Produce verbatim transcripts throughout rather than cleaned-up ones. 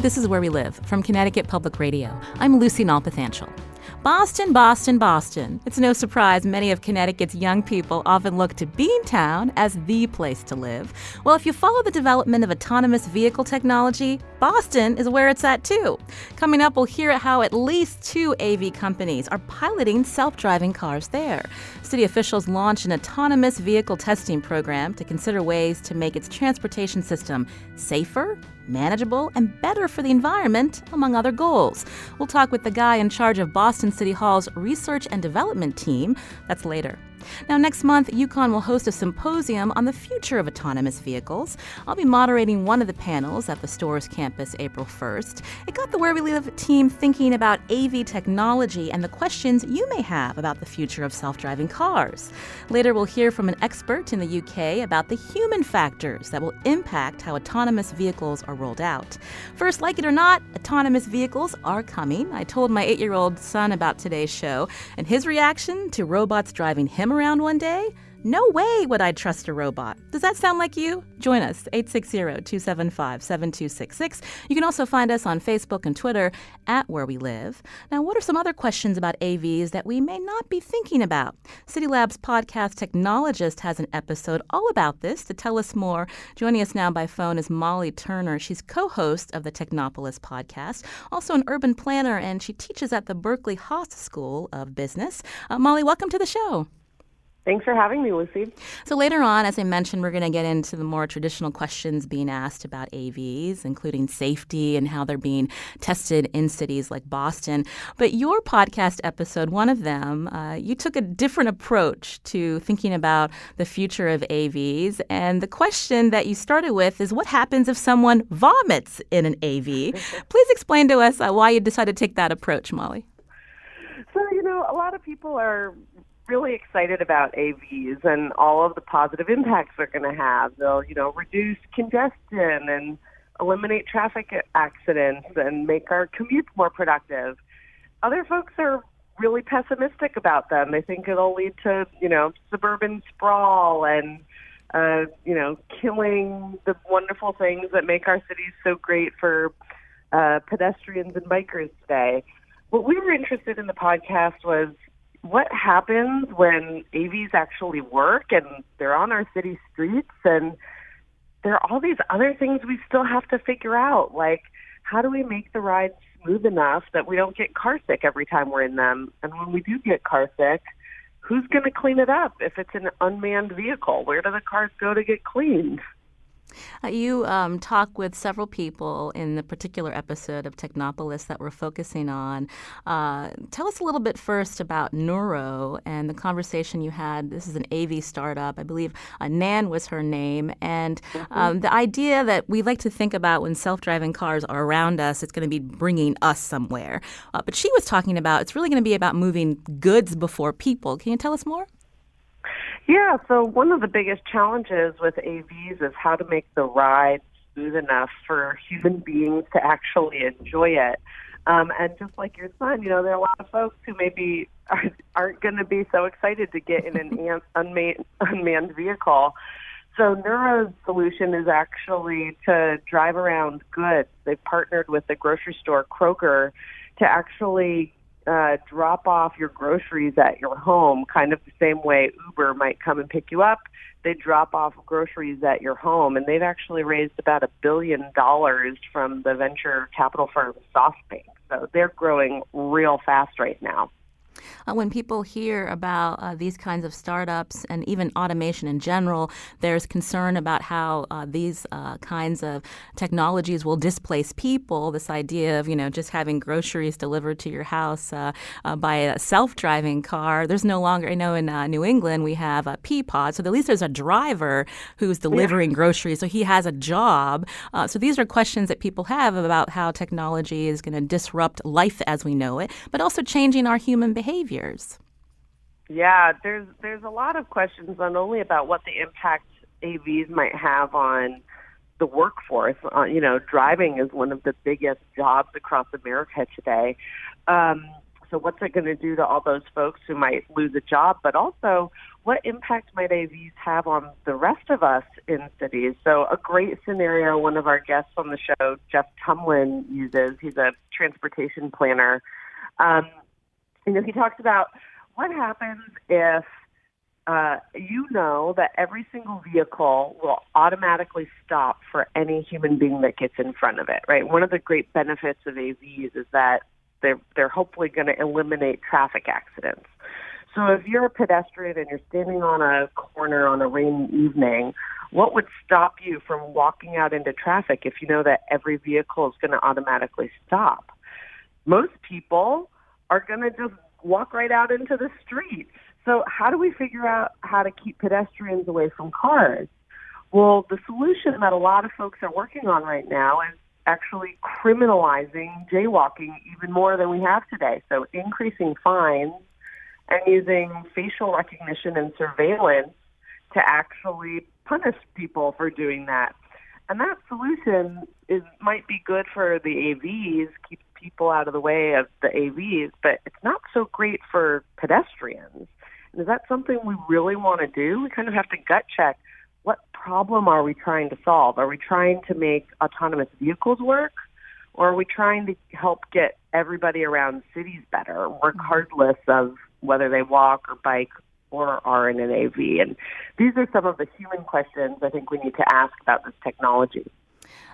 This is Where We Live, from Connecticut Public Radio. I'm Lucy Nalpathanchil. Boston, Boston, Boston. It's no surprise many of Connecticut's young people often look to Beantown as the place to live. Well, if you follow the development of autonomous vehicle technology, Boston is where it's at, too. Coming up, we'll hear how at least two A V companies are piloting self-driving cars there. City officials launched an autonomous vehicle testing program to consider ways to make its transportation system safer, manageable, and better for the environment, among other goals. We'll talk with the guy in charge of Boston City Hall's research and development team. That's later. Now, next month, UConn will host a symposium on the future of autonomous vehicles. I'll be moderating one of the panels at the Storrs campus April first. It got the Where We Live team thinking about A V technology and the questions you may have about the future of self-driving cars. Later, we'll hear from an expert in the U K about the human factors that will impact how autonomous vehicles are rolled out. First, like it or not, autonomous vehicles are coming. I told my eight-year-old son about today's show, and his reaction to robots driving him around one day? No way would I trust a robot. Does that sound like you? Join us, eight six zero, two seven five, seven two six six. You can also find us on Facebook and Twitter at Where We Live. Now, what are some other questions about A Vs that we may not be thinking about? CityLab's podcast Technologist has an episode all about this. To tell us more, joining us now by phone is Molly Turner. She's co-host of the Technopolis podcast, also an urban planner, and she teaches at the Berkeley Haas School of Business. Uh, Molly, welcome to the show. Thanks for having me, Lucy. So later on, as I mentioned, we're going to get into the more traditional questions being asked about A Vs, including safety and how they're being tested in cities like Boston. But your podcast episode, one of them, uh, you took a different approach to thinking about the future of A Vs. And the question that you started with is, what happens if someone vomits in an A V? Please explain to us uh, why you decided to take that approach, Molly. So, you know, a lot of people are really excited about A Vs and all of the positive impacts they're going to have. They'll, you know, reduce congestion and eliminate traffic accidents and make our commutes more productive. Other folks are really pessimistic about them. They think it'll lead to, you know, suburban sprawl and, uh, you know, killing the wonderful things that make our cities so great for uh, pedestrians and bikers today. What we were interested in the podcast was, what happens when A Vs actually work and they're on our city streets? And there are all these other things we still have to figure out, like how do we make the rides smooth enough that we don't get car sick every time we're in them? And when we do get car sick, who's going to clean it up if it's an unmanned vehicle? Where do the cars go to get cleaned? Uh, you um, talk with several people in the particular episode of Technopolis that we're focusing on. Uh, tell us a little bit first about Nuro and the conversation you had. This is an A V startup. I believe uh, Nan was her name. And um, the idea that we like to think about when self-driving cars are around us, it's going to be bringing us somewhere. Uh, but she was talking about it's really going to be about moving goods before people. Can you tell us more? Yeah, so one of the biggest challenges with A Vs is how to make the ride smooth enough for human beings to actually enjoy it. Um, and just like your son, you know, there are a lot of folks who maybe aren't, aren't going to be so excited to get in an unmanned, unmanned vehicle. So Neuro's solution is actually to drive around goods. They've partnered with the grocery store Kroger to actually Uh, drop off your groceries at your home, kind of the same way Uber might come and pick you up. They drop off groceries at your home, and they've actually raised about a billion dollars from the venture capital firm SoftBank. So they're growing real fast right now. uh, when people hear about uh, these kinds of startups and even automation in general, there's concern about how uh, these uh, kinds of technologies will displace people. This idea of, you know, just having groceries delivered to your house uh, uh, by a self-driving car. There's no longer, I know in uh, New England we have a Peapod, so at least there's a driver who's delivering yeah. groceries, so he has a job. Uh, so these are questions that people have about how technology is going to disrupt life as we know it, but also changing our human behaviors. Yeah, there's there's a lot of questions, not only about what the impact A Vs might have on the workforce. Uh, you know, driving is one of the biggest jobs across America today. Um, so what's it going to do to all those folks who might lose a job? But also, what impact might A Vs have on the rest of us in cities? So a great scenario one of our guests on the show, Jeff Tumlin, uses. He's a transportation planner. Um, you know, he talks about what happens if uh, you know that every single vehicle will automatically stop for any human being that gets in front of it, right? One of the great benefits of A Vs is that they're, they're hopefully going to eliminate traffic accidents. So if you're a pedestrian and you're standing on a corner on a rainy evening, what would stop you from walking out into traffic if you know that every vehicle is going to automatically stop? Most people are going to just walk right out into the street. So how do we figure out how to keep pedestrians away from cars? Well, the solution that a lot of folks are working on right now is actually criminalizing jaywalking even more than we have today. So increasing fines and using facial recognition and surveillance to actually punish people for doing that. And that solution is might be good for the A Vs, keep people out of the way of the A Vs, but it's not so great for pedestrians. And is that something we really want to do? We kind of have to gut check, what problem are we trying to solve? Are we trying to make autonomous vehicles work? Or are we trying to help get everybody around cities better, regardless of whether they walk or bike or are in an A V? And these are some of the human questions I think we need to ask about this technology.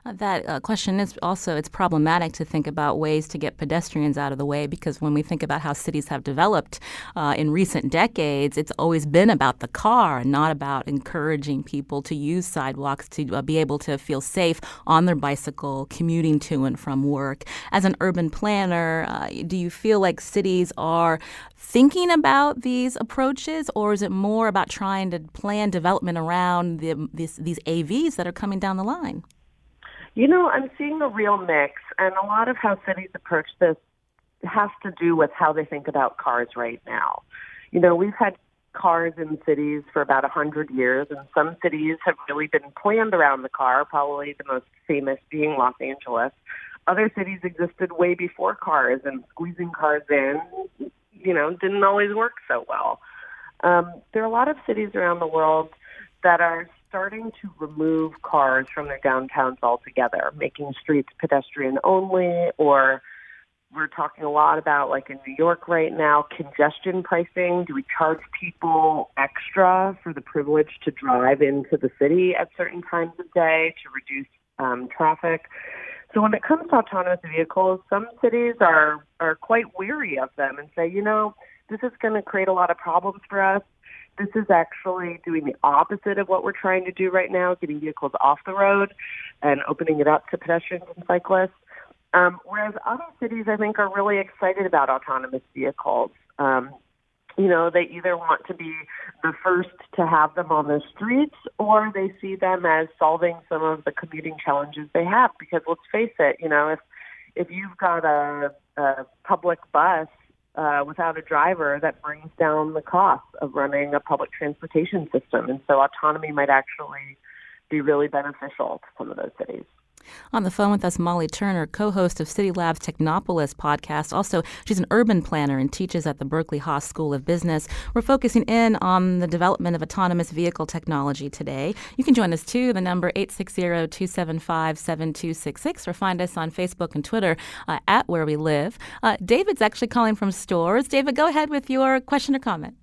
Uh, that uh, question is also, it's problematic to think about ways to get pedestrians out of the way, because when we think about how cities have developed uh, in recent decades, it's always been about the car, not about encouraging people to use sidewalks to uh, be able to feel safe on their bicycle, commuting to and from work. As an urban planner, uh, do you feel like cities are thinking about these approaches, or is it more about trying to plan development around the, this, these A Vs that are coming down the line? You know, I'm seeing a real mix, and a lot of how cities approach this has to do with how they think about cars right now. You know, we've had cars in cities for about one hundred years, and some cities have really been planned around the car, probably the most famous being Los Angeles. Other cities existed way before cars, and squeezing cars in, you know, didn't always work so well. Um, there are a lot of cities around the world that are starting to remove cars from their downtowns altogether, making streets pedestrian only, or we're talking a lot about, like in New York right now, congestion pricing. Do we charge people extra for the privilege to drive into the city at certain times of day to reduce um, traffic? So when it comes to autonomous vehicles, some cities are, are quite wary of them and say, you know, this is going to create a lot of problems for us. This is actually doing the opposite of what we're trying to do right now, getting vehicles off the road and opening it up to pedestrians and cyclists. Um, whereas other cities, I think, are really excited about autonomous vehicles. Um, you know, they either want to be the first to have them on the streets, or they see them as solving some of the commuting challenges they have. Because let's face it, you know, if if you've got a, a public bus Uh, without a driver, that brings down the cost of running a public transportation system. And so autonomy might actually be really beneficial to some of those cities. On the phone with us, Molly Turner, co-host of CityLab's Technopolis podcast. Also, she's an urban planner and teaches at the Berkeley Haas School of Business. We're focusing in on the development of autonomous vehicle technology today. You can join us, too, the number eight six zero, two seven five, seven two six six, or find us on Facebook and Twitter uh, at Where We Live. Uh, David's actually calling from Storrs. David, go ahead with your question or comment.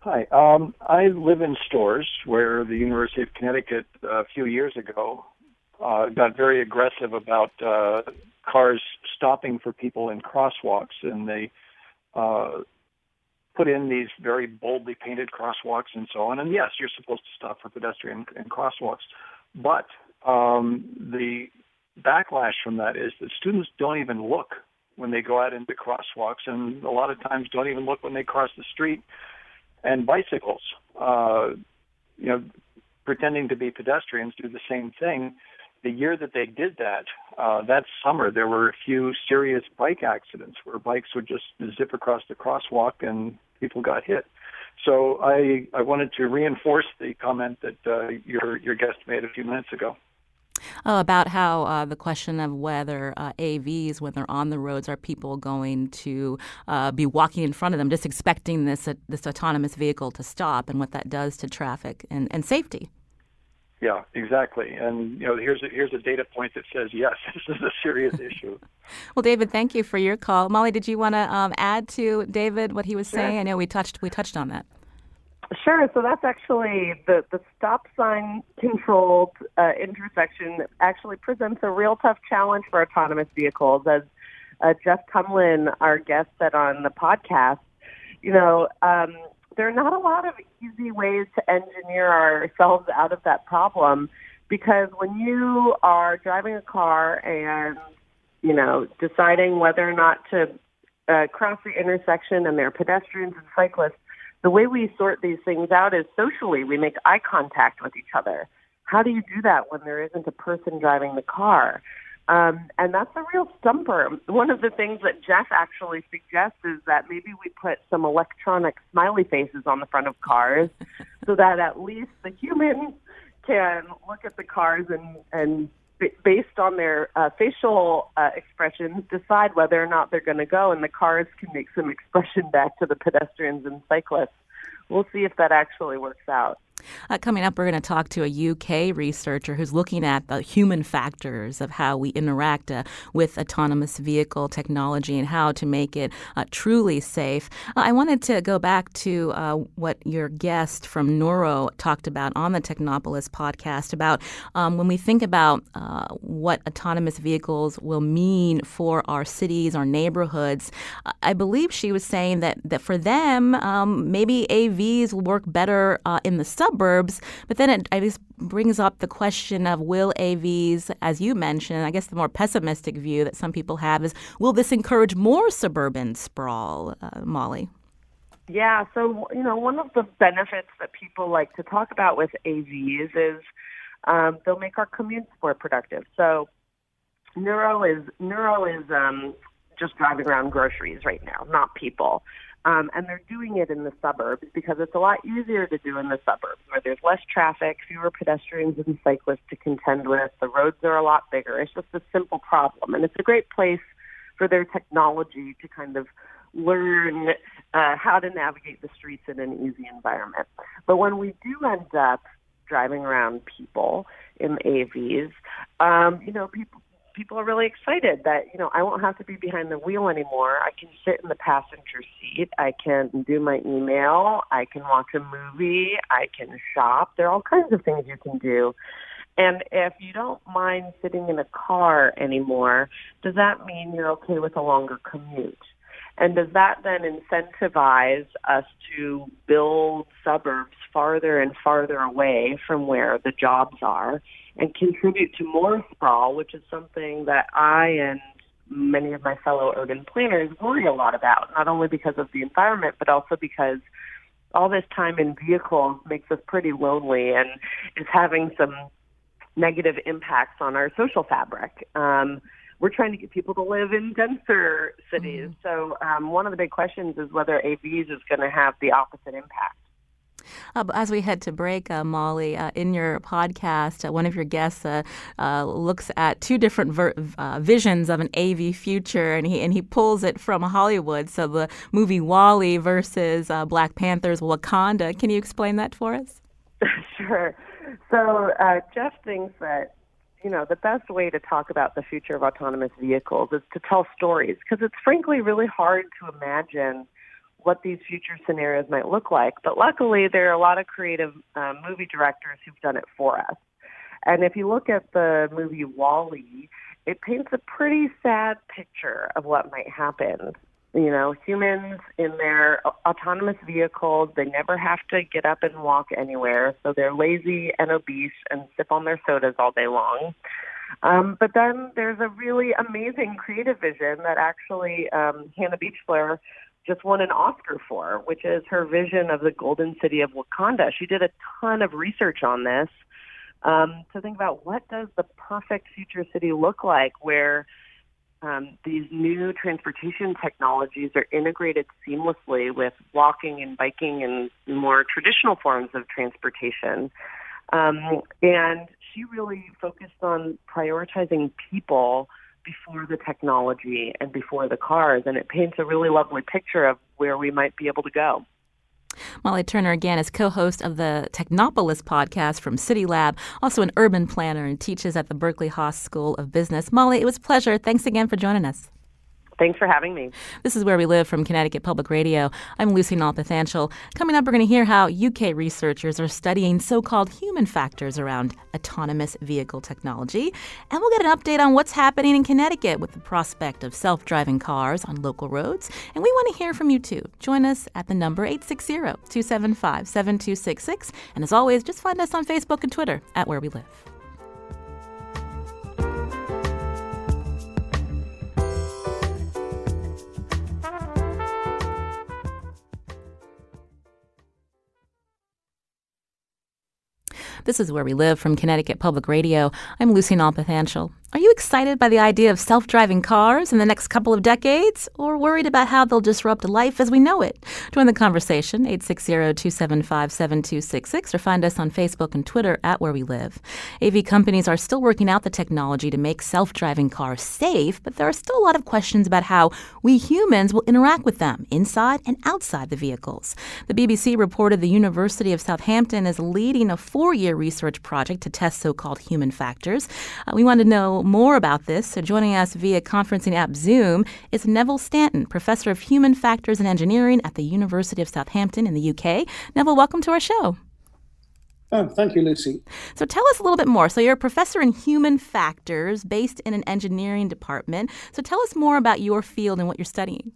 Hi. Um, I live in Storrs, where the University of Connecticut a few years ago Uh, got very aggressive about uh, cars stopping for people in crosswalks, and they uh, put in these very boldly painted crosswalks and so on. And yes, you're supposed to stop for pedestrian and crosswalks. But um, the backlash from that is that students don't even look when they go out into crosswalks, and a lot of times don't even look when they cross the street. And bicycles, uh, you know, pretending to be pedestrians, do the same thing. The year that they did that, uh, that summer, there were a few serious bike accidents where bikes would just zip across the crosswalk and people got hit. So I, I wanted to reinforce the comment that uh, your your guest made a few minutes ago. Oh, about how uh, the question of whether uh, A Vs, when they're on the roads, are people going to uh, be walking in front of them, just expecting this uh, this autonomous vehicle to stop, and what that does to traffic and, and safety. Yeah, exactly. And you know, here's a, here's a data point that says, yes, this is a serious issue. Well, David, thank you for your call. Molly, did you want to um, add to David what he was saying? Yeah. I know we touched we touched on that. Sure. So that's actually the, the stop sign controlled uh, intersection actually presents a real tough challenge for autonomous vehicles. As uh, Jeff Tumlin, our guest, said on the podcast, you know, um, there are not a lot of easy ways to engineer ourselves out of that problem, because when you are driving a car and, you know, deciding whether or not to uh, cross the intersection, and there are pedestrians and cyclists, the way we sort these things out is socially. We make eye contact with each other. How do you do that when there isn't a person driving the car? Um, and that's a real stumper. One of the things that Jeff actually suggests is that maybe we put some electronic smiley faces on the front of cars so that at least the human can look at the cars and, and b- based on their uh, facial uh, expressions, decide whether or not they're going to go, and the cars can make some expression back to the pedestrians and cyclists. We'll see if that actually works out. Uh, coming up, we're going to talk to a U K researcher who's looking at the human factors of how we interact uh, with autonomous vehicle technology and how to make it uh, truly safe. Uh, I wanted to go back to uh, what your guest from Nuro talked about on the Technopolis podcast about um, when we think about uh, what autonomous vehicles will mean for our cities, our neighborhoods. I believe she was saying that, that for them, um, maybe A Vs will work better uh, in the suburbs. Suburbs, but then it, it just brings up the question of, will A Vs, as you mentioned, I guess the more pessimistic view that some people have is, will this encourage more suburban sprawl, uh, Molly? Yeah, so, you know, one of the benefits that people like to talk about with A Vs is um, they'll make our commutes more productive. So Nuro is, Nuro is um, just driving around groceries right now, not people. Um, and they're doing it in the suburbs because it's a lot easier to do in the suburbs where there's less traffic, fewer pedestrians and cyclists to contend with. The roads are a lot bigger. It's just a simple problem. And it's a great place for their technology to kind of learn uh, how to navigate the streets in an easy environment. But when we do end up driving around people in A Vs, um, you know, people, People are really excited that, you know, I won't have to be behind the wheel anymore. I can sit in the passenger seat. I can do my email. I can watch a movie. I can shop. There are all kinds of things you can do. And if you don't mind sitting in a car anymore, does that mean you're okay with a longer commute? And does that then incentivize us to build suburbs farther and farther away from where the jobs are and contribute to more sprawl, which is something that I and many of my fellow urban planners worry a lot about, not only because of the environment, but also because all this time in vehicles makes us pretty lonely and is having some negative impacts on our social fabric. Um, we're trying to get people to live in denser cities. Mm-hmm. So um, one of the big questions is whether A Vs is going to have the opposite impact. Uh, as we head to break, uh, Molly, uh, in your podcast, uh, one of your guests uh, uh, looks at two different ver- uh, visions of an A V future, and he and he pulls it from Hollywood. So the movie WALL-E versus uh, Black Panther's Wakanda. Can you explain that for us? Sure. So uh, Jeff thinks that, you know, the best way to talk about the future of autonomous vehicles is to tell stories, because it's frankly really hard to imagine what these future scenarios might look like. But luckily, there are a lot of creative uh, movie directors who've done it for us. And if you look at the movie WALL-E, it paints a pretty sad picture of what might happen you know, humans in their autonomous vehicles. They never have to get up and walk anywhere, so they're lazy and obese and sip on their sodas all day long. Um, but then there's a really amazing creative vision that actually um, Hannah Beachler just won an Oscar for, which is her vision of the golden city of Wakanda. She did a ton of research on this um, to think about what does the perfect future city look like where um, these new transportation technologies are integrated seamlessly with walking and biking and more traditional forms of transportation. Um, and she really focused on prioritizing people before the technology and before the cars, and it paints a really lovely picture of where we might be able to go. Molly Turner, again, is co-host of the Technopolis podcast from CityLab, also an urban planner and teaches at the Berkeley Haas School of Business. Molly, it was a pleasure. Thanks again for joining us. Thanks for having me. This is Where We Live from Connecticut Public Radio. I'm Lucy Nalpathanchil. Coming up, we're going to hear how U K researchers are studying so-called human factors around autonomous vehicle technology. And we'll get an update on what's happening in Connecticut with the prospect of self-driving cars on local roads. And we want to hear from you, too. Join us at the number eight six zero, two seven five, seven two six six. And as always, just find us on Facebook and Twitter at Where We Live. This is Where We Live from Connecticut Public Radio. I'm Lucy Nalpathanchil. Are you excited by the idea of self-driving cars in the next couple of decades, or worried about how they'll disrupt life as we know it? Join the conversation, eight six zero, two seven five, seven two six six, or find us on Facebook and Twitter at Where We Live. A V companies are still working out the technology to make self-driving cars safe, but there are still a lot of questions about how we humans will interact with them inside and outside the vehicles. The B B C reported the University of Southampton is leading a four-year research project to test so-called human factors. Uh, we want to know more about this, so joining us via conferencing app Zoom is Neville Stanton, Professor of Human Factors and Engineering at the University of Southampton in the U K. Neville, welcome to our show. Oh, thank you, Lucy. So tell us a little bit more. So you're a professor in human factors based in an engineering department. So tell us more about your field and what you're studying.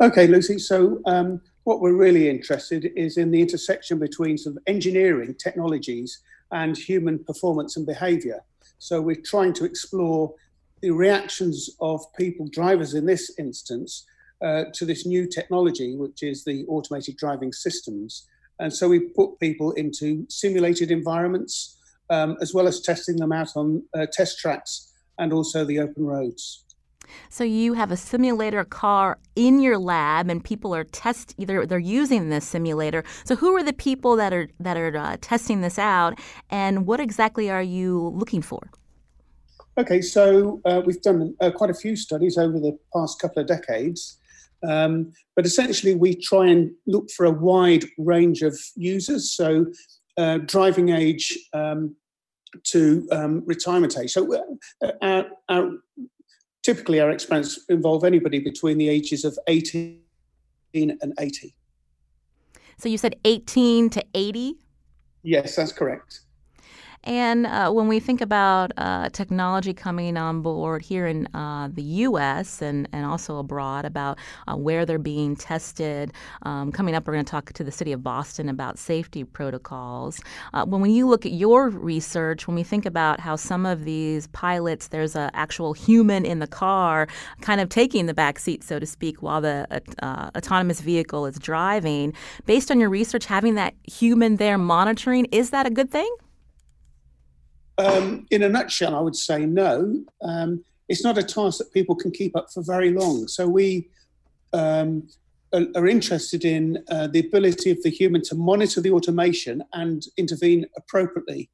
Okay, Lucy. So um, what we're really interested in is in the intersection between sort of engineering technologies and human performance and behaviour. So we're trying to explore the reactions of people, drivers in this instance, uh, to this new technology, which is the automated driving systems. And so we put people into simulated environments, um, as well as testing them out on uh, test tracks and also the open roads. So you have a simulator car in your lab, and people are test either they're using this simulator. So who are the people that are that are uh, testing this out, and what exactly are you looking for? Okay, so uh, we've done uh, quite a few studies over the past couple of decades, um, but essentially we try and look for a wide range of users. So uh, driving age um, to um, retirement age. So uh, our, our Typically, our experiments involve anybody between the ages of eighteen and eighty. So you said eighteen to eighty? Yes, that's correct. And uh, when we think about uh, technology coming on board here in uh, the U S and, and also abroad about uh, where they're being tested, um, coming up we're going to talk to the city of Boston about safety protocols. Uh, when, when you look at your research, when we think about how some of these pilots, there's an actual human in the car kind of taking the back seat, so to speak, while the uh, autonomous vehicle is driving. Based on your research, having that human there monitoring, is that a good thing? Um, in a nutshell, I would say no. Um, it's not a task that people can keep up for very long. So we um, are, are interested in uh, the ability of the human to monitor the automation and intervene appropriately,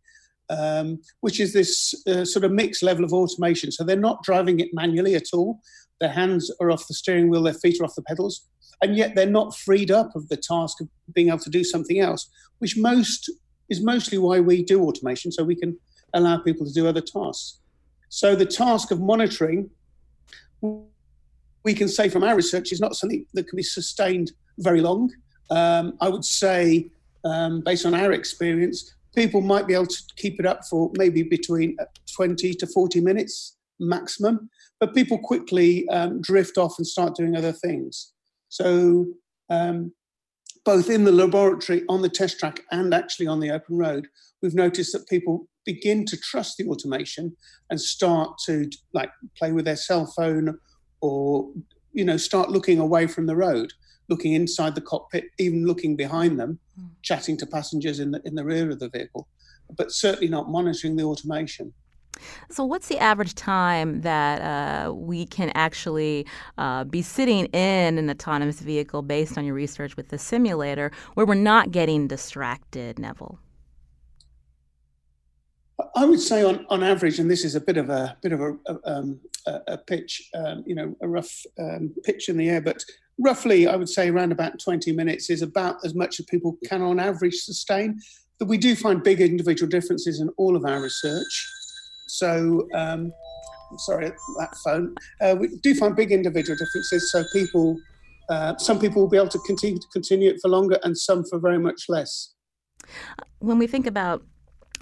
um, which is this uh, sort of mixed level of automation. So they're not driving it manually at all. Their hands are off the steering wheel, their feet are off the pedals, and yet they're not freed up of the task of being able to do something else, which most is mostly why we do automation, so we can allow people to do other tasks. So the task of monitoring, we can say from our research, is not something that can be sustained very long. Um, I would say, um, based on our experience, people might be able to keep it up for maybe between twenty to forty minutes maximum, but people quickly um, drift off and start doing other things. So um, both in the laboratory, on the test track, and actually on the open road, we've noticed that people begin to trust the automation and start to like play with their cell phone, or you know, start looking away from the road, looking inside the cockpit, even looking behind them, mm. chatting to passengers in the in the rear of the vehicle, but certainly not monitoring the automation. So what's the average time that uh, we can actually uh, be sitting in an autonomous vehicle based on your research with the simulator where we're not getting distracted, Neville? I would say on, on average, and this is a bit of a bit of a, um, a pitch, um, you know, a rough um, pitch in the air, but roughly I would say around about twenty minutes is about as much as people can on average sustain. But we do find big individual differences in all of our research. So, um, I'm sorry, that phone. Uh, we do find big individual differences. So people, uh, some people will be able to continue to continue it for longer, and some for very much less. When we think about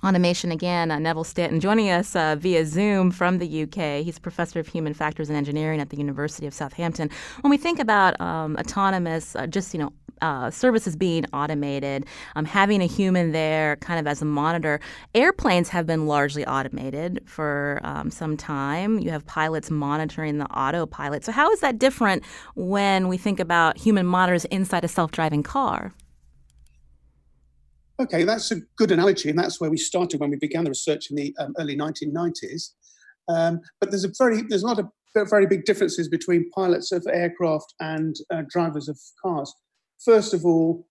automation again, uh, Neville Stanton joining us uh, via Zoom from the U K. He's professor of human factors and engineering at the University of Southampton. When we think about um, autonomous, uh, just you know, uh, services being automated, um, having a human there kind of as a monitor. Airplanes have been largely automated for um, some time. You have pilots monitoring the autopilot. So how is that different when we think about human monitors inside a self-driving car? Okay, that's a good analogy, and that's where we started when we began the research in the um, early nineteen nineties. Um, but there's a very, there's a lot of very big differences between pilots of aircraft and uh, drivers of cars. First of all,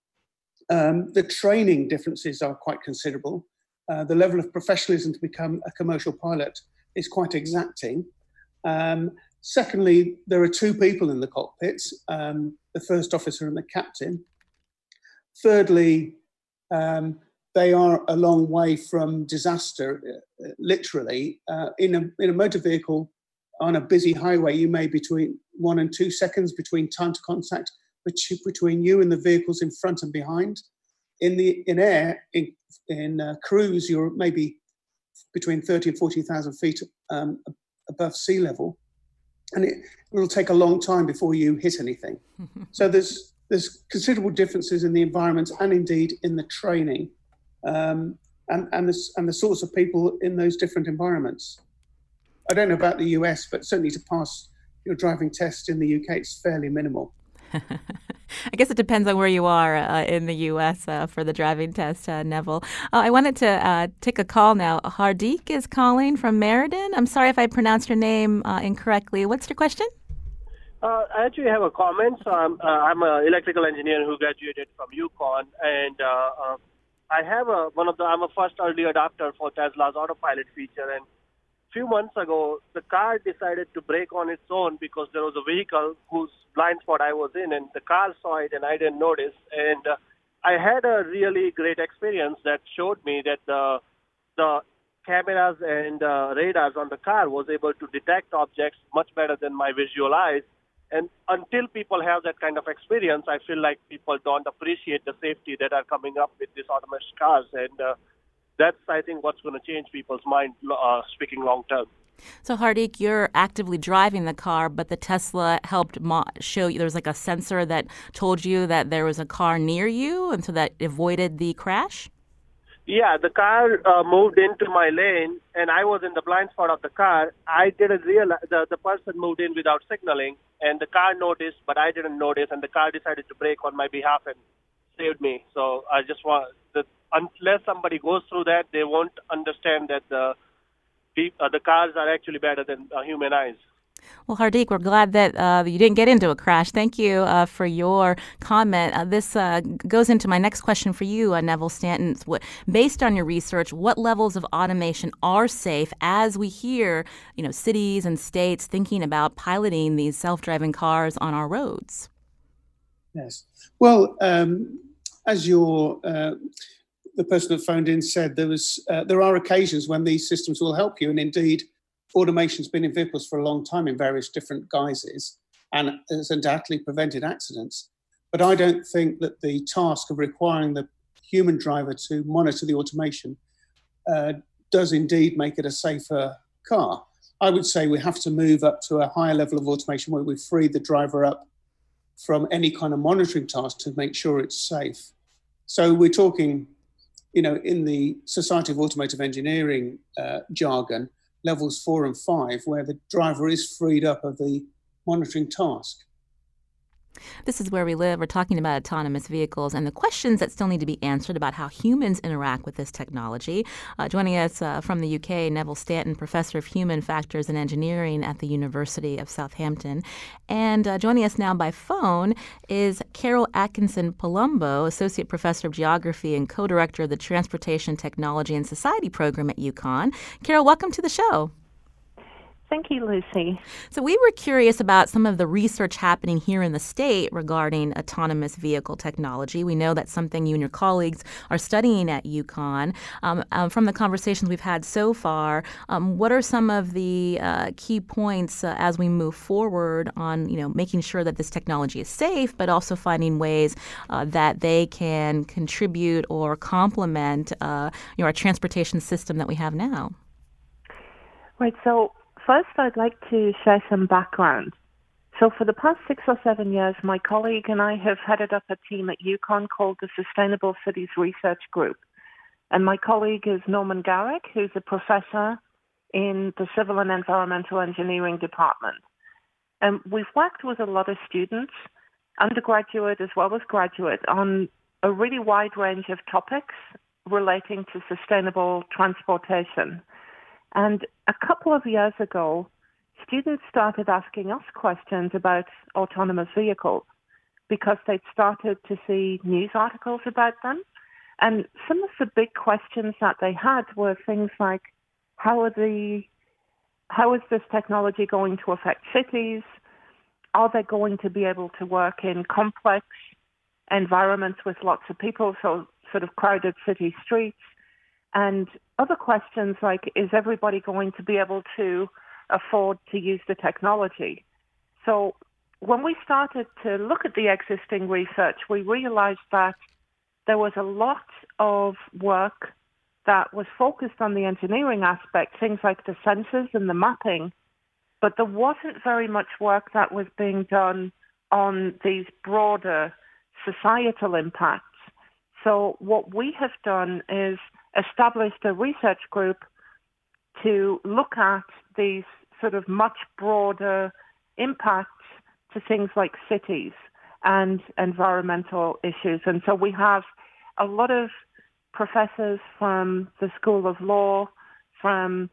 um, the training differences are quite considerable. Uh, the level of professionalism to become a commercial pilot is quite exacting. Um, secondly, there are two people in the cockpits, um, the first officer and the captain. Thirdly, Um, they are a long way from disaster, uh, literally. Uh, in, a, in a motor vehicle on a busy highway, you may between one and two seconds between time to contact, which between you and the vehicles in front and behind. In the in air, in, in uh, cruise, you're maybe between thirty and forty thousand feet um, above sea level. And it will take a long time before you hit anything. So there's... There's considerable differences in the environment and indeed in the training um, and, and, the, and the sorts of people in those different environments. I don't know about the U S, but certainly to pass your driving test in the U K, it's fairly minimal. I guess it depends on where you are uh, in the U S uh, for the driving test, uh, Neville. Uh, I wanted to uh, take a call now. Hardik is calling from Meriden. I'm sorry if I pronounced your name uh, incorrectly. What's your question? Uh, I actually have a comment. So I'm, uh, I'm an electrical engineer who graduated from UConn, and uh, uh, I have a one of the. I'm a first early adopter for Tesla's autopilot feature. And a few months ago, the car decided to brake on its own because there was a vehicle whose blind spot I was in, and the car saw it, and I didn't notice. And uh, I had a really great experience that showed me that the the cameras and uh, radars on the car was able to detect objects much better than my visual eyes. And until people have that kind of experience, I feel like people don't appreciate the safety that are coming up with these autonomous cars. And uh, that's, I think, what's going to change people's mind, uh, speaking long term. So, Hardik, you're actively driving the car, but the Tesla helped mo- show you there was like a sensor that told you that there was a car near you, and so that avoided the crash? Yeah, the car uh, moved into my lane, and I was in the blind spot of the car. I didn't realize the, the person moved in without signaling, and the car noticed, but I didn't notice, and the car decided to brake on my behalf and saved me. So I just want that unless somebody goes through that, they won't understand that the uh, the cars are actually better than uh, human eyes. Well, Hardik, we're glad that uh, you didn't get into a crash. Thank you uh, for your comment. Uh, this uh, goes into my next question for you, uh, Neville Stanton. What, based on your research, what levels of automation are safe as we hear, you know, cities and states thinking about piloting these self-driving cars on our roads? Yes. Well, um, as your uh, the person that phoned in said, there was uh, there are occasions when these systems will help you, and indeed. Automation's been in vehicles for a long time in various different guises and has undoubtedly prevented accidents. But I don't think that the task of requiring the human driver to monitor the automation uh, does indeed make it a safer car. I would say we have to move up to a higher level of automation where we free the driver up from any kind of monitoring task to make sure it's safe. So we're talking, you know, in the Society of Automotive Engineering uh, jargon, levels four and five, where the driver is freed up of the monitoring task. This is Where We Live. We're talking about autonomous vehicles and the questions that still need to be answered about how humans interact with this technology. Uh, joining us uh, from the U K, Neville Stanton, Professor of Human Factors and Engineering at the University of Southampton. And uh, joining us now by phone is Carol Atkinson Palumbo, Associate Professor of Geography and Co-Director of the Transportation Technology and Society Program at UConn. Carol, welcome to the show. Thank you, Lucy. So we were curious about some of the research happening here in the state regarding autonomous vehicle technology. We know that's something you and your colleagues are studying at UConn. Um, um, from the conversations we've had so far, um, what are some of the uh, key points uh, as we move forward on, you know, making sure that this technology is safe, but also finding ways uh, that they can contribute or complement uh, you know, our transportation system that we have now? Right. So first, I'd like to share some background. So for the past six or seven years, my colleague and I have headed up a team at UConn called the Sustainable Cities Research Group. And my colleague is Norman Garrick, who's a professor in the Civil and Environmental Engineering Department. And we've worked with a lot of students, undergraduate as well as graduate, on a really wide range of topics relating to sustainable transportation. And a couple of years ago, students started asking us questions about autonomous vehicles because they'd started to see news articles about them. And some of the big questions that they had were things like, how are the, how is this technology going to affect cities? Are they going to be able to work in complex environments with lots of people, so sort of crowded city streets? And other questions like, is everybody going to be able to afford to use the technology? So when we started to look at the existing research, we realized that there was a lot of work that was focused on the engineering aspect, things like the sensors and the mapping, but there wasn't very much work that was being done on these broader societal impacts. So what we have done is established a research group to look at these sort of much broader impacts to things like cities and environmental issues. And so we have a lot of professors from the School of Law, from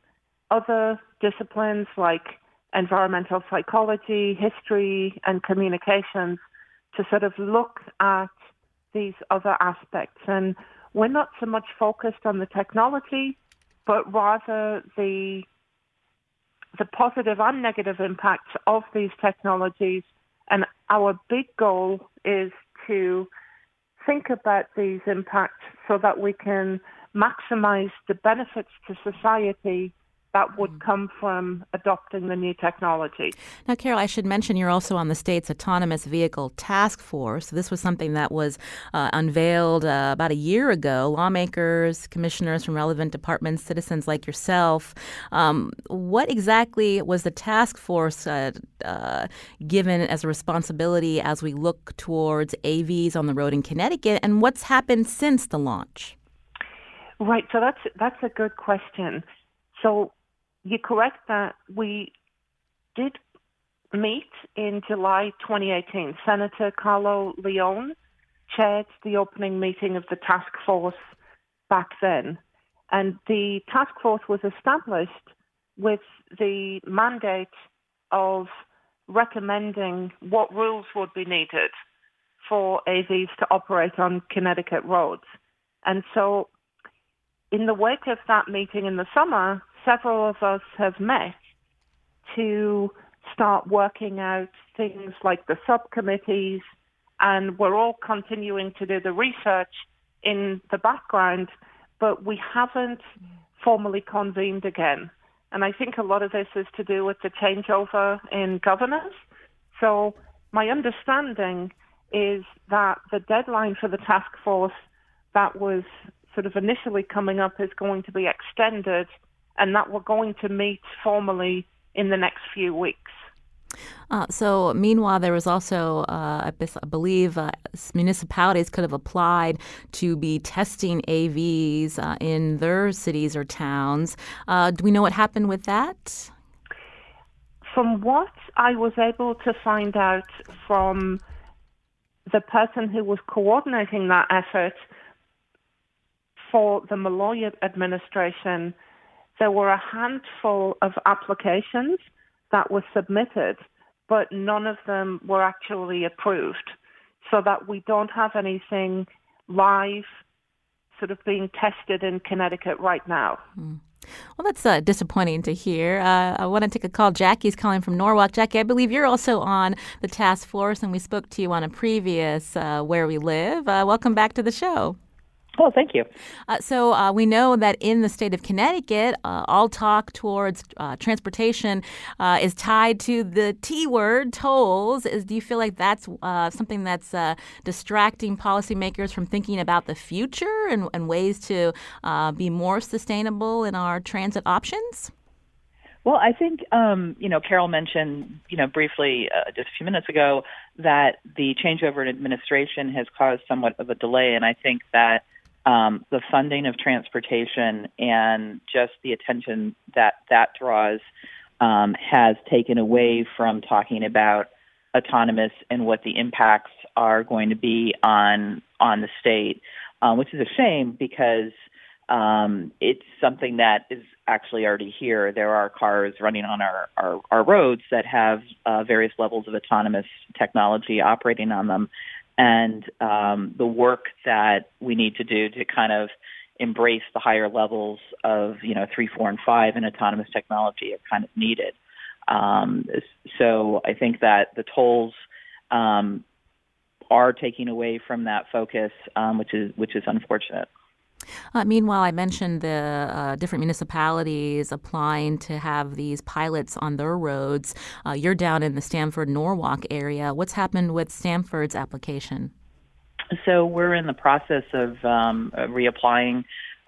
other disciplines like environmental psychology, history, and communications to sort of look at these other aspects. And we're not so much focused on the technology, but rather the the positive and negative impacts of these technologies. And our big goal is to think about these impacts so that we can maximize the benefits to society that would come from adopting the new technology. Now, Carol, I should mention you're also on the state's Autonomous Vehicle Task Force. This was something that was uh, unveiled uh, about a year ago. Lawmakers, commissioners from relevant departments, citizens like yourself. Um, what exactly was the task force uh, uh, given as a responsibility as we look towards A Vs on the road in Connecticut, and what's happened since the launch? Right, so that's that's a good question. So you're correct that we did meet in July twenty eighteen. Senator Carlo Leone chaired the opening meeting of the task force back then. And the task force was established with the mandate of recommending what rules would be needed for A Vs to operate on Connecticut roads. And so in the wake of that meeting in the summer, several of us have met to start working out things like the subcommittees, and we're all continuing to do the research in the background, but we haven't formally convened again. And I think a lot of this is to do with the changeover in governors. So my understanding is that the deadline for the task force that was sort of initially coming up is going to be extended, and that we're going to meet formally in the next few weeks. Uh, so meanwhile, there was also, uh, I believe, uh, municipalities could have applied to be testing A Vs uh, in their cities or towns. Uh, do we know what happened with that? From what I was able to find out from the person who was coordinating that effort for the Malloy administration, there were a handful of applications that were submitted, but none of them were actually approved, so that we don't have anything live sort of being tested in Connecticut right now. Mm. Well, that's uh, disappointing to hear. Uh, I want to take a call. Jackie's calling from Norwalk. Jackie, I believe you're also on the task force, and we spoke to you on a previous uh, Where We Live. Uh, welcome back to the show. Oh, thank you. Uh, so uh, we know that in the state of Connecticut, uh, all talk towards uh, transportation uh, is tied to the T word, tolls. Is, do you feel like that's uh, something that's uh, distracting policymakers from thinking about the future and, and ways to uh, be more sustainable in our transit options? Well, I think, um, you know, Carol mentioned, you know, briefly uh, just a few minutes ago that the changeover in administration has caused somewhat of a delay, and I think that Um, the funding of transportation and just the attention that that draws um, has taken away from talking about autonomous and what the impacts are going to be on on the state, um, which is a shame because um, it's something that is actually already here. There are cars running on our, our, our roads that have uh, various levels of autonomous technology operating on them. And um, the work that we need to do to kind of embrace the higher levels of, you know, three, four, and five in autonomous technology are kind of needed. Um, so I think that the tolls um, are taking away from that focus, um, which is which is unfortunate. Uh, meanwhile, I mentioned the uh, different municipalities applying to have these pilots on their roads. Uh, you're down in the Stamford-Norwalk area. What's happened with Stamford's application? So we're in the process of um, reapplying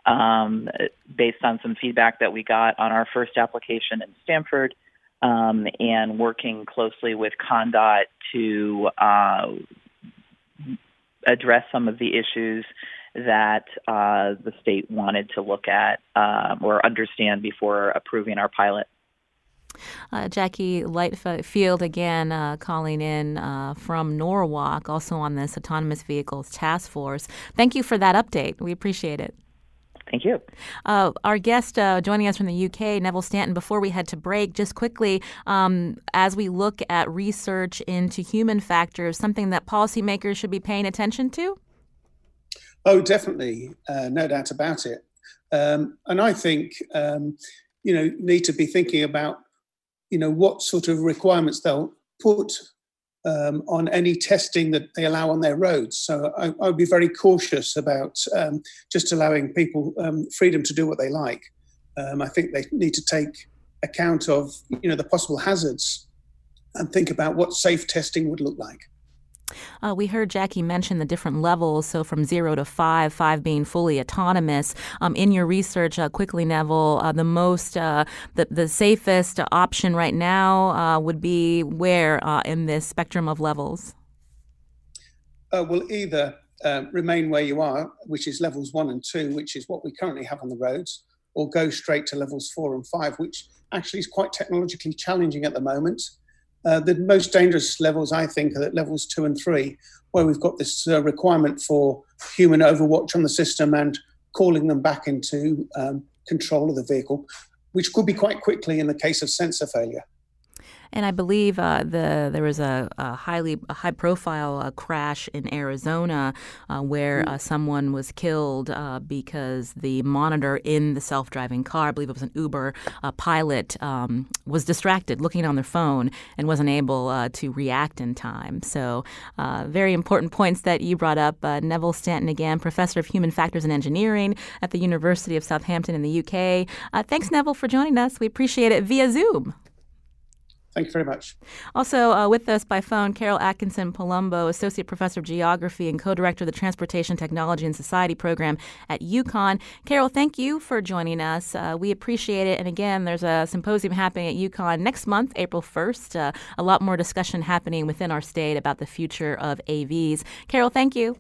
um, based on some feedback that we got on our first application in Stamford um, and working closely with ConDOT to uh, address some of the issues that uh, the state wanted to look at um, or understand before approving our pilot. Uh, Jackie Lightfield again uh, calling in uh, from Norwalk, also on this Autonomous Vehicles Task Force. Thank you for that update. We appreciate it. Thank you. Uh, our guest uh, joining us from the U K, Neville Stanton, before we head to break, just quickly, um, as we look at research into human factors, something that policymakers should be paying attention to? Oh, definitely. Uh, no doubt about it. Um, and I think, um, you know, need to be thinking about, you know, what sort of requirements they'll put um, on any testing that they allow on their roads. So I, I would be very cautious about um, just allowing people um, freedom to do what they like. Um, I think they need to take account of, you know, the possible hazards and think about what safe testing would look like. Uh, we heard Jackie mention the different levels, so from zero to five, five being fully autonomous. Um, in your research, uh, quickly, Neville, uh, the most, uh, the, the safest option right now uh, would be where uh, in this spectrum of levels? Uh, well, either uh, remain where you are, which is levels one and two, which is what we currently have on the roads, or go straight to levels four and five, which actually is quite technologically challenging at the moment. Uh, the most dangerous levels, I think, are at levels two and three, where we've got this uh, requirement for human overwatch on the system and calling them back into um, control of the vehicle, which could be quite quickly in the case of sensor failure. And I believe uh, the there was a, a highly a high-profile uh, crash in Arizona uh, where uh, someone was killed uh, because the monitor in the self-driving car, I believe it was an Uber uh, pilot, um, was distracted looking on their phone and wasn't able uh, to react in time. So uh, very important points that you brought up. Uh, Neville Stanton again, Professor of Human Factors and Engineering at the University of Southampton in the U K. Uh, thanks, Neville, for joining us. We appreciate it via Zoom. Thank you very much. Also uh, with us by phone, Carol Atkinson Palumbo, Associate Professor of Geography and Co-Director of the Transportation Technology and Society Program at UConn. Carol, thank you for joining us. Uh, we appreciate it. And again, there's a symposium happening at UConn next month, April first. Uh, a lot more discussion happening within our state about the future of A Vs. Carol, thank you.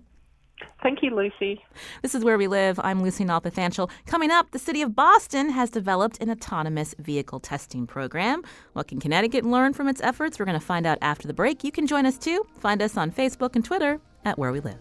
Thank you, Lucy. This is Where We Live. I'm Lucy Nalpathanchil. Coming up, the city of Boston has developed an autonomous vehicle testing program. What can Connecticut learn from its efforts? We're going to find out after the break. You can join us, too. Find us on Facebook and Twitter at Where We Live.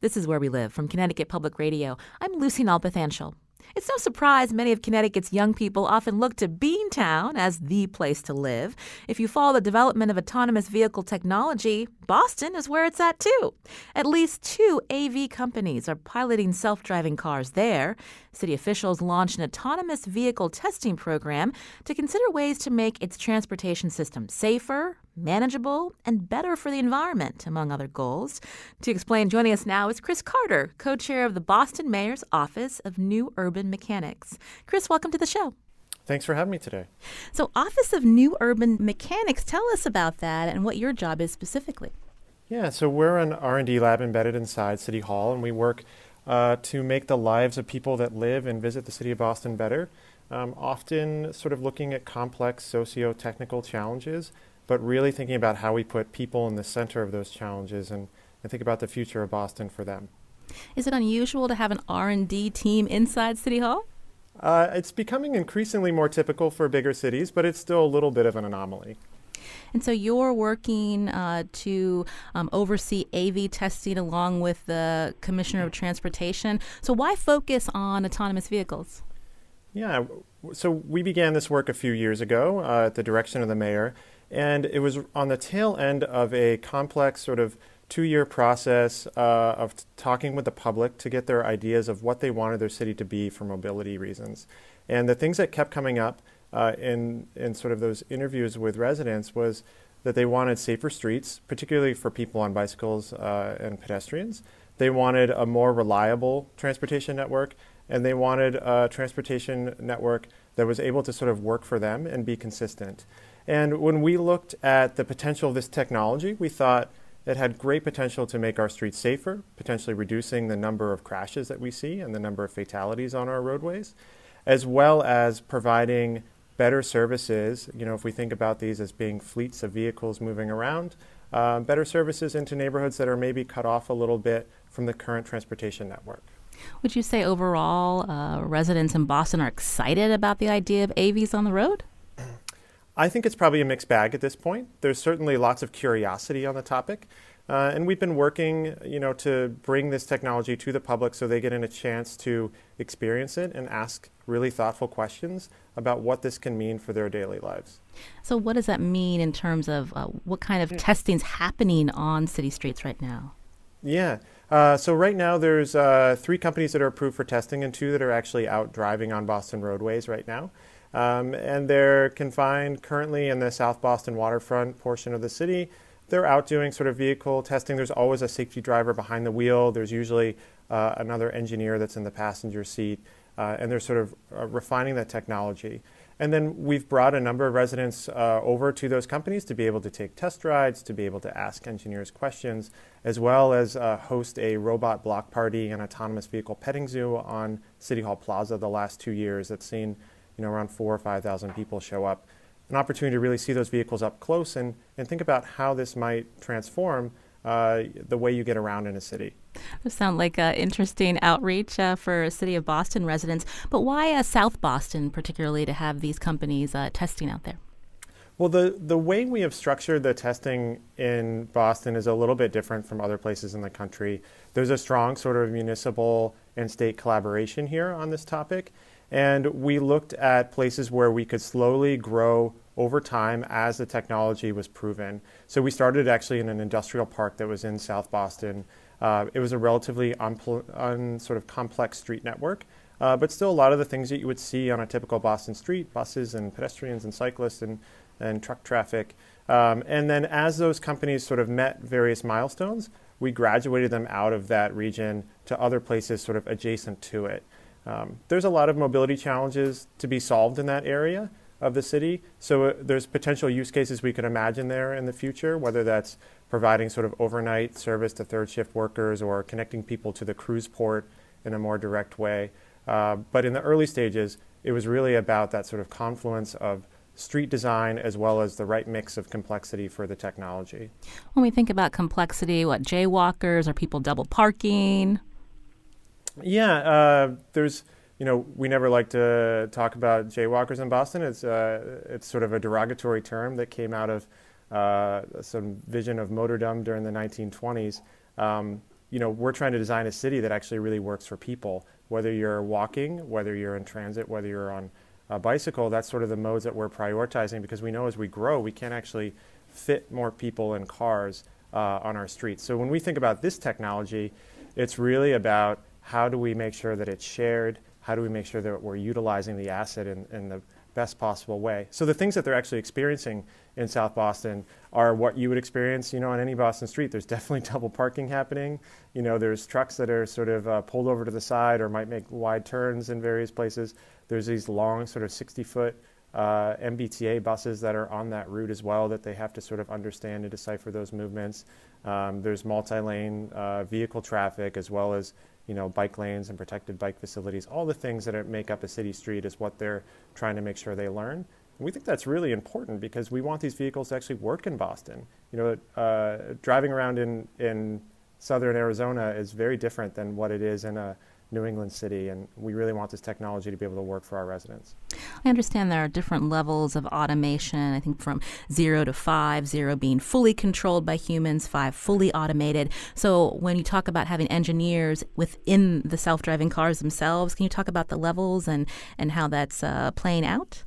This is Where We Live from Connecticut Public Radio. I'm Lucy Nalpathanchil. It's no surprise many of Connecticut's young people often look to Beantown as the place to live. If you follow the development of autonomous vehicle technology, Boston is where it's at too. At least two A V companies are piloting self-driving cars there. City officials launched an autonomous vehicle testing program to consider ways to make its transportation system safer, manageable, and better for the environment, among other goals. To explain, joining us now is Chris Carter, co-chair of the Boston Mayor's Office of New Urban Mechanics. Chris, welcome to the show. Thanks for having me today. So, Office of New Urban Mechanics, tell us about that and what your job is specifically. Yeah, so we're an R and D lab embedded inside City Hall, and we work uh, to make the lives of people that live and visit the city of Boston better, um, often sort of looking at complex socio-technical challenges, but really thinking about how we put people in the center of those challenges and, and think about the future of Boston for them. Is it unusual to have an R and D team inside City Hall? Uh, it's becoming increasingly more typical for bigger cities, but it's still a little bit of an anomaly. And so you're working uh, to um, oversee A V testing along with the Commissioner of Transportation. So why focus on autonomous vehicles? Yeah, so we began this work a few years ago uh, at the direction of the mayor. And it was on the tail end of a complex sort of two-year process uh, of t- talking with the public to get their ideas of what they wanted their city to be for mobility reasons. And the things that kept coming up uh, in, in sort of those interviews with residents was that they wanted safer streets, particularly for people on bicycles uh, and pedestrians. They wanted a more reliable transportation network, and they wanted a transportation network that was able to sort of work for them and be consistent. And when we looked at the potential of this technology, we thought it had great potential to make our streets safer, potentially reducing the number of crashes that we see and the number of fatalities on our roadways, as well as providing better services. You know, if we think about these as being fleets of vehicles moving around, uh, better services into neighborhoods that are maybe cut off a little bit from the current transportation network. Would you say overall uh, residents in Boston are excited about the idea of A Vs on the road? I think it's probably a mixed bag at this point. There's certainly lots of curiosity on the topic, uh, and we've been working, you know, to bring this technology to the public so they get in a chance to experience it and ask really thoughtful questions about what this can mean for their daily lives. So what does that mean in terms of uh, what kind of testing's happening on city streets right now? Yeah. Uh, so right now there's uh, three companies that are approved for testing and two that are actually out driving on Boston roadways right now. Um, and they're confined currently in the South Boston waterfront portion of the city. They're out doing sort of vehicle testing. There's always a safety driver behind the wheel. There's usually uh, another engineer that's in the passenger seat. uh, and they're sort of uh, refining that technology. And then we've brought a number of residents uh, over to those companies to be able to take test rides, to be able to ask engineers questions, as well as uh, host a robot block party and autonomous vehicle petting zoo on City Hall Plaza the last two years. That's seen you know, around four or five thousand people show up. An opportunity to really see those vehicles up close and, and think about how this might transform uh, the way you get around in a city. That sounds like an uh, interesting outreach uh, for City of Boston residents. But why uh, South Boston particularly to have these companies uh, testing out there? Well, the, the way we have structured the testing in Boston is a little bit different from other places in the country. There's a strong sort of municipal and state collaboration here on this topic. And we looked at places where we could slowly grow over time as the technology was proven. So we started actually in an industrial park that was in South Boston. Uh, it was a relatively un, un sort of complex street network, uh, but still a lot of the things that you would see on a typical Boston street, buses and pedestrians and cyclists and, and truck traffic. Um, and then as those companies sort of met various milestones, we graduated them out of that region to other places sort of adjacent to it. Um, there's a lot of mobility challenges to be solved in that area of the city, so uh, there's potential use cases we could imagine there in the future, whether that's providing sort of overnight service to third shift workers or connecting people to the cruise port in a more direct way. Uh, but in the early stages, it was really about that sort of confluence of street design as well as the right mix of complexity for the technology. When we think about complexity, what, jaywalkers, are people double parking? Yeah, uh, there's, you know, we never like to talk about jaywalkers in Boston. It's, uh, it's sort of a derogatory term that came out of uh, some vision of motordom during the nineteen twenties. Um, you know, we're trying to design a city that actually really works for people, whether you're walking, whether you're in transit, whether you're on a bicycle. That's sort of the modes that we're prioritizing because we know as we grow, we can't actually fit more people in cars uh, on our streets. So when we think about this technology, it's really about how do we make sure that it's shared? How do we make sure that we're utilizing the asset in, in the best possible way? So the things that they're actually experiencing in South Boston are what you would experience, you know, on any Boston street. There's definitely double parking happening. You know, there's trucks that are sort of uh, pulled over to the side or might make wide turns in various places. There's these long sort of sixty-foot uh, M B T A buses that are on that route as well that they have to sort of understand and decipher those movements. Um, there's multi-lane uh, vehicle traffic as well as you know, bike lanes and protected bike facilities, all the things that make up a city street is what they're trying to make sure they learn. And we think that's really important because we want these vehicles to actually work in Boston. You know, uh, driving around in, in southern Arizona is very different than what it is in a New England city, and we really want this technology to be able to work for our residents. I understand there are different levels of automation, I think from zero to five, zero being fully controlled by humans, five fully automated. So when you talk about having engineers within the self-driving cars themselves, can you talk about the levels and, and how that's uh, playing out?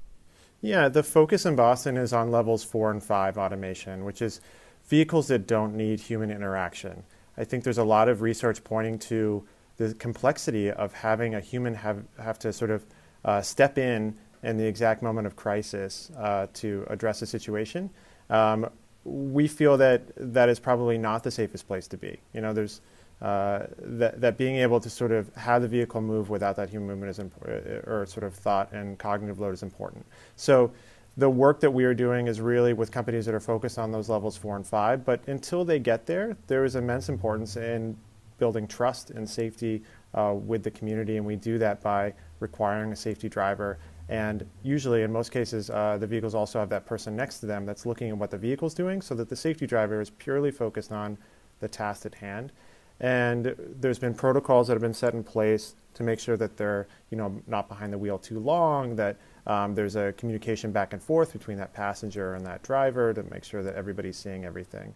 Yeah, the focus in Boston is on levels four and five automation, which is vehicles that don't need human interaction. I think there's a lot of research pointing to the complexity of having a human have, have to sort of uh, step in in the exact moment of crisis uh, to address a situation. Um, we feel that that is probably not the safest place to be. You know, there's uh, that, that being able to sort of have the vehicle move without that human movement is important, or sort of thought and cognitive load is important. So the work that we are doing is really with companies that are focused on those levels four and five, but until they get there, there is immense importance in building trust and safety uh, with the community, and we do that by requiring a safety driver. And usually, in most cases, uh, the vehicles also have that person next to them that's looking at what the vehicle's doing, so that the safety driver is purely focused on the task at hand. And there's been protocols that have been set in place to make sure that they're, you know, not behind the wheel too long, that um, there's a communication back and forth between that passenger and that driver to make sure that everybody's seeing everything.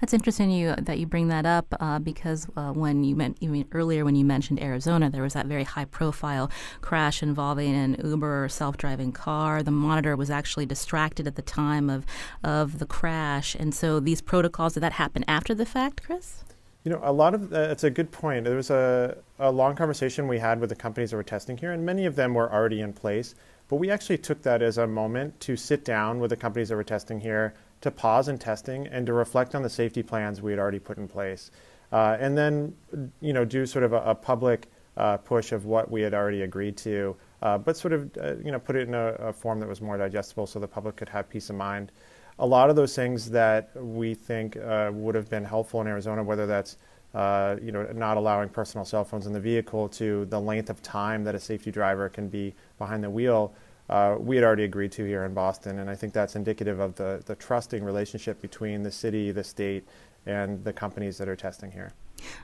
That's interesting you, that you bring that up uh, because uh, when you meant even earlier when you mentioned Arizona, there was that very high-profile crash involving an Uber self-driving car. The monitor was actually distracted at the time of of the crash, and so these protocols, did that happen after the fact, Chris? You know, a lot of uh, it's a good point. There was a, a long conversation we had with the companies that were testing here, and many of them were already in place. But we actually took that as a moment to sit down with the companies that were testing here, to pause in testing and to reflect on the safety plans we had already put in place. Uh, and then, you know, do sort of a, a public uh, push of what we had already agreed to, uh, but sort of uh, you know, put it in a, a form that was more digestible so the public could have peace of mind. A lot of those things that we think uh, would have been helpful in Arizona, whether that's uh, you know, not allowing personal cell phones in the vehicle to the length of time that a safety driver can be behind the wheel, uh, we had already agreed to here in Boston. And I think that's indicative of the, the trusting relationship between the city, the state, and the companies that are testing here.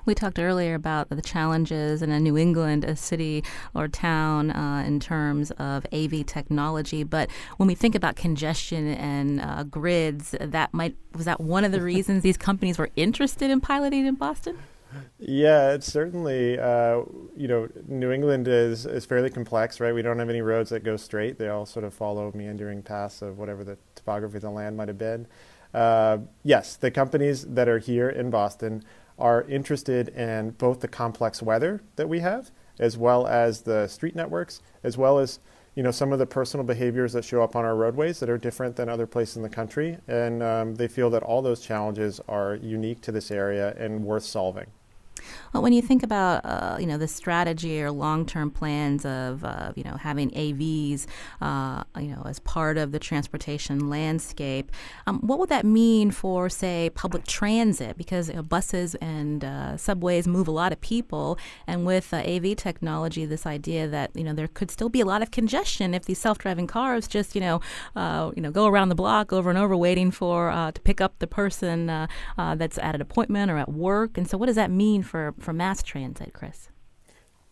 We talked earlier about the challenges in a New England, a city or town, uh, in terms of A V technology. But when we think about congestion and uh, grids, that might was that one of the reasons these companies were interested in piloting in Boston? Yeah, it's certainly, uh, you know, New England is, is fairly complex, right? We don't have any roads that go straight. They all sort of follow meandering paths of whatever the topography of the land might have been. Uh, yes, the companies that are here in Boston are interested in both the complex weather that we have, as well as the street networks, as well as, you know, some of the personal behaviors that show up on our roadways that are different than other places in the country. And um, they feel that all those challenges are unique to this area and worth solving. Well, when you think about, uh, you know, the strategy or long-term plans of, uh, you know, having A Vs, uh, you know, as part of the transportation landscape, um, what would that mean for, say, public transit? Because you know, buses and uh, subways move a lot of people, and with uh, A V technology, this idea that, you know, there could still be a lot of congestion if these self-driving cars just, you know, uh, you know, go around the block over and over waiting for uh, to pick up the person uh, uh, that's at an appointment or at work. And so, what does that mean for? For, for mass transit, Chris?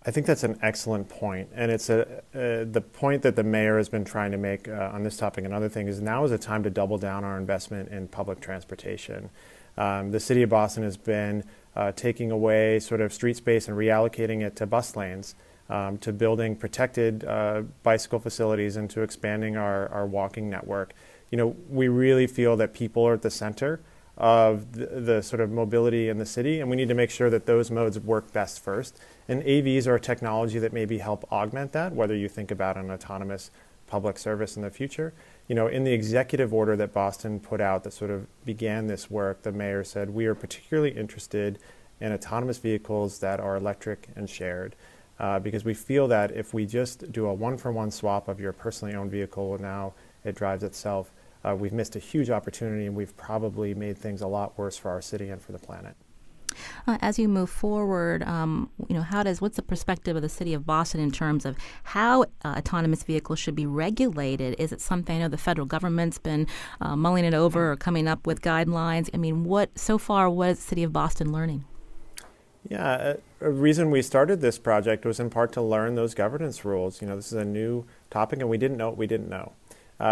I think that's an excellent point. And it's a, uh, the point that the mayor has been trying to make uh, on this topic and other things is now is a time to double down our investment in public transportation. Um, the city of Boston has been uh, taking away sort of street space and reallocating it to bus lanes, um, to building protected uh, bicycle facilities, and to expanding our, our walking network. You know, we really feel that people are at the center of the, the sort of mobility in the city, and we need to make sure that those modes work best first. And A Vs are a technology that maybe help augment that, whether you think about an autonomous public service in the future. You know, in the executive order that Boston put out that sort of began this work, the mayor said, we are particularly interested in autonomous vehicles that are electric and shared, uh, because we feel that if we just do a one-for-one swap of your personally owned vehicle, now it drives itself, Uh, we've missed a huge opportunity, and we've probably made things a lot worse for our city and for the planet. Uh, as you move forward, um, you know, how does what's the perspective of the city of Boston in terms of how uh, autonomous vehicles should be regulated? Is it something, I know the federal government's been uh, mulling it over or coming up with guidelines? I mean, what so far, what is the city of Boston learning? Yeah, a, a reason we started this project was in part to learn those governance rules. You know, this is a new topic, and we didn't know what we didn't know.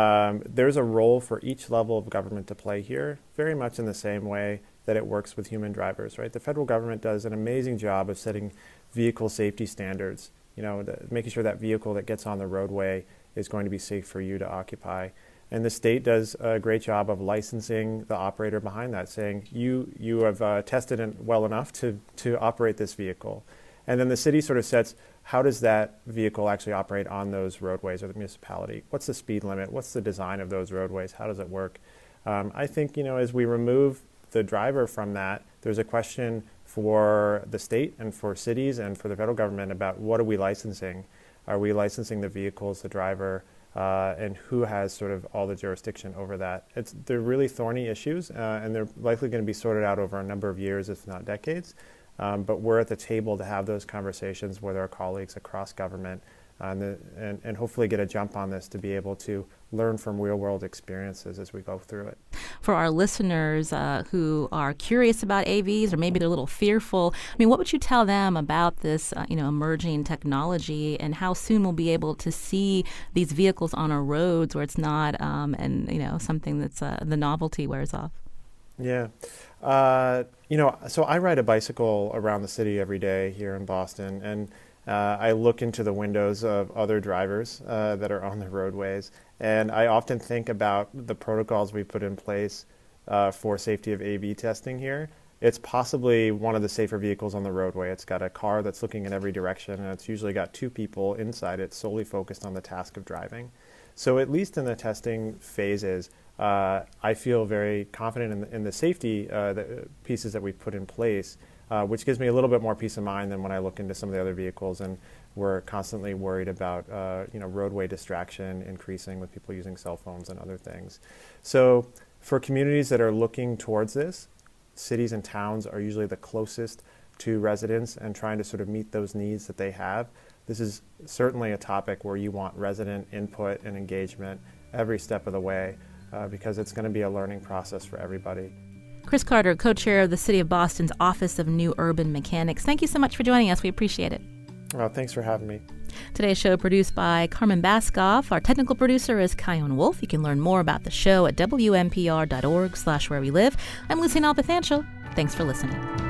Um, there's a role for each level of government to play here, very much in the same way that it works with human drivers, right? The federal government does an amazing job of setting vehicle safety standards, you know, the, making sure that vehicle that gets on the roadway is going to be safe for you to occupy. And the state does a great job of licensing the operator behind that, saying, you, you have uh, tested it well enough to, to operate this vehicle. And then the city sort of sets, how does that vehicle actually operate on those roadways, or the municipality? What's the speed limit? What's the design of those roadways? How does it work? Um, I think, you know, as we remove the driver from that, there's a question for the state and for cities and for the federal government about what are we licensing? Are we licensing the vehicles, the driver, uh, and who has sort of all the jurisdiction over that? It's, they're really thorny issues, uh, and they're likely going to be sorted out over a number of years, if not decades. Um, but we're at the table to have those conversations with our colleagues across government, and, the, and, and hopefully get a jump on this to be able to learn from real-world experiences as we go through it. For our listeners uh, who are curious about A Vs, or maybe they're a little fearful, I mean, what would you tell them about this, uh, you know, emerging technology, and how soon we'll be able to see these vehicles on our roads where it's not, um, and you know, something that's uh, the novelty wears off? Yeah. Uh, you know, so I ride a bicycle around the city every day here in Boston, and uh, I look into the windows of other drivers uh, that are on the roadways, and I often think about the protocols we put in place uh, for safety of A V testing here. It's possibly one of the safer vehicles on the roadway. It's got a car that's looking in every direction, and it's usually got two people inside it solely focused on the task of driving. So at least in the testing phases, Uh, I feel very confident in the, in the safety uh, the pieces that we've put in place uh, which gives me a little bit more peace of mind than when I look into some of the other vehicles. And we're constantly worried about uh, you know, roadway distraction increasing with people using cell phones and other things. So for communities that are looking towards this, cities and towns are usually the closest to residents and trying to sort of meet those needs that they have. This is certainly a topic where you want resident input and engagement every step of the way, uh, because it's going to be a learning process for everybody. Chris Carter, co-chair of the City of Boston's Office of New Urban Mechanics. Thank you so much for joining us. We appreciate it. Well, thanks for having me. Today's show produced by Carmen Baskoff. Our technical producer is Kion Wolf. You can learn more about the show at W M P R dot org slash where we live. I'm Lucy Nalpathanchil. Thanks for listening.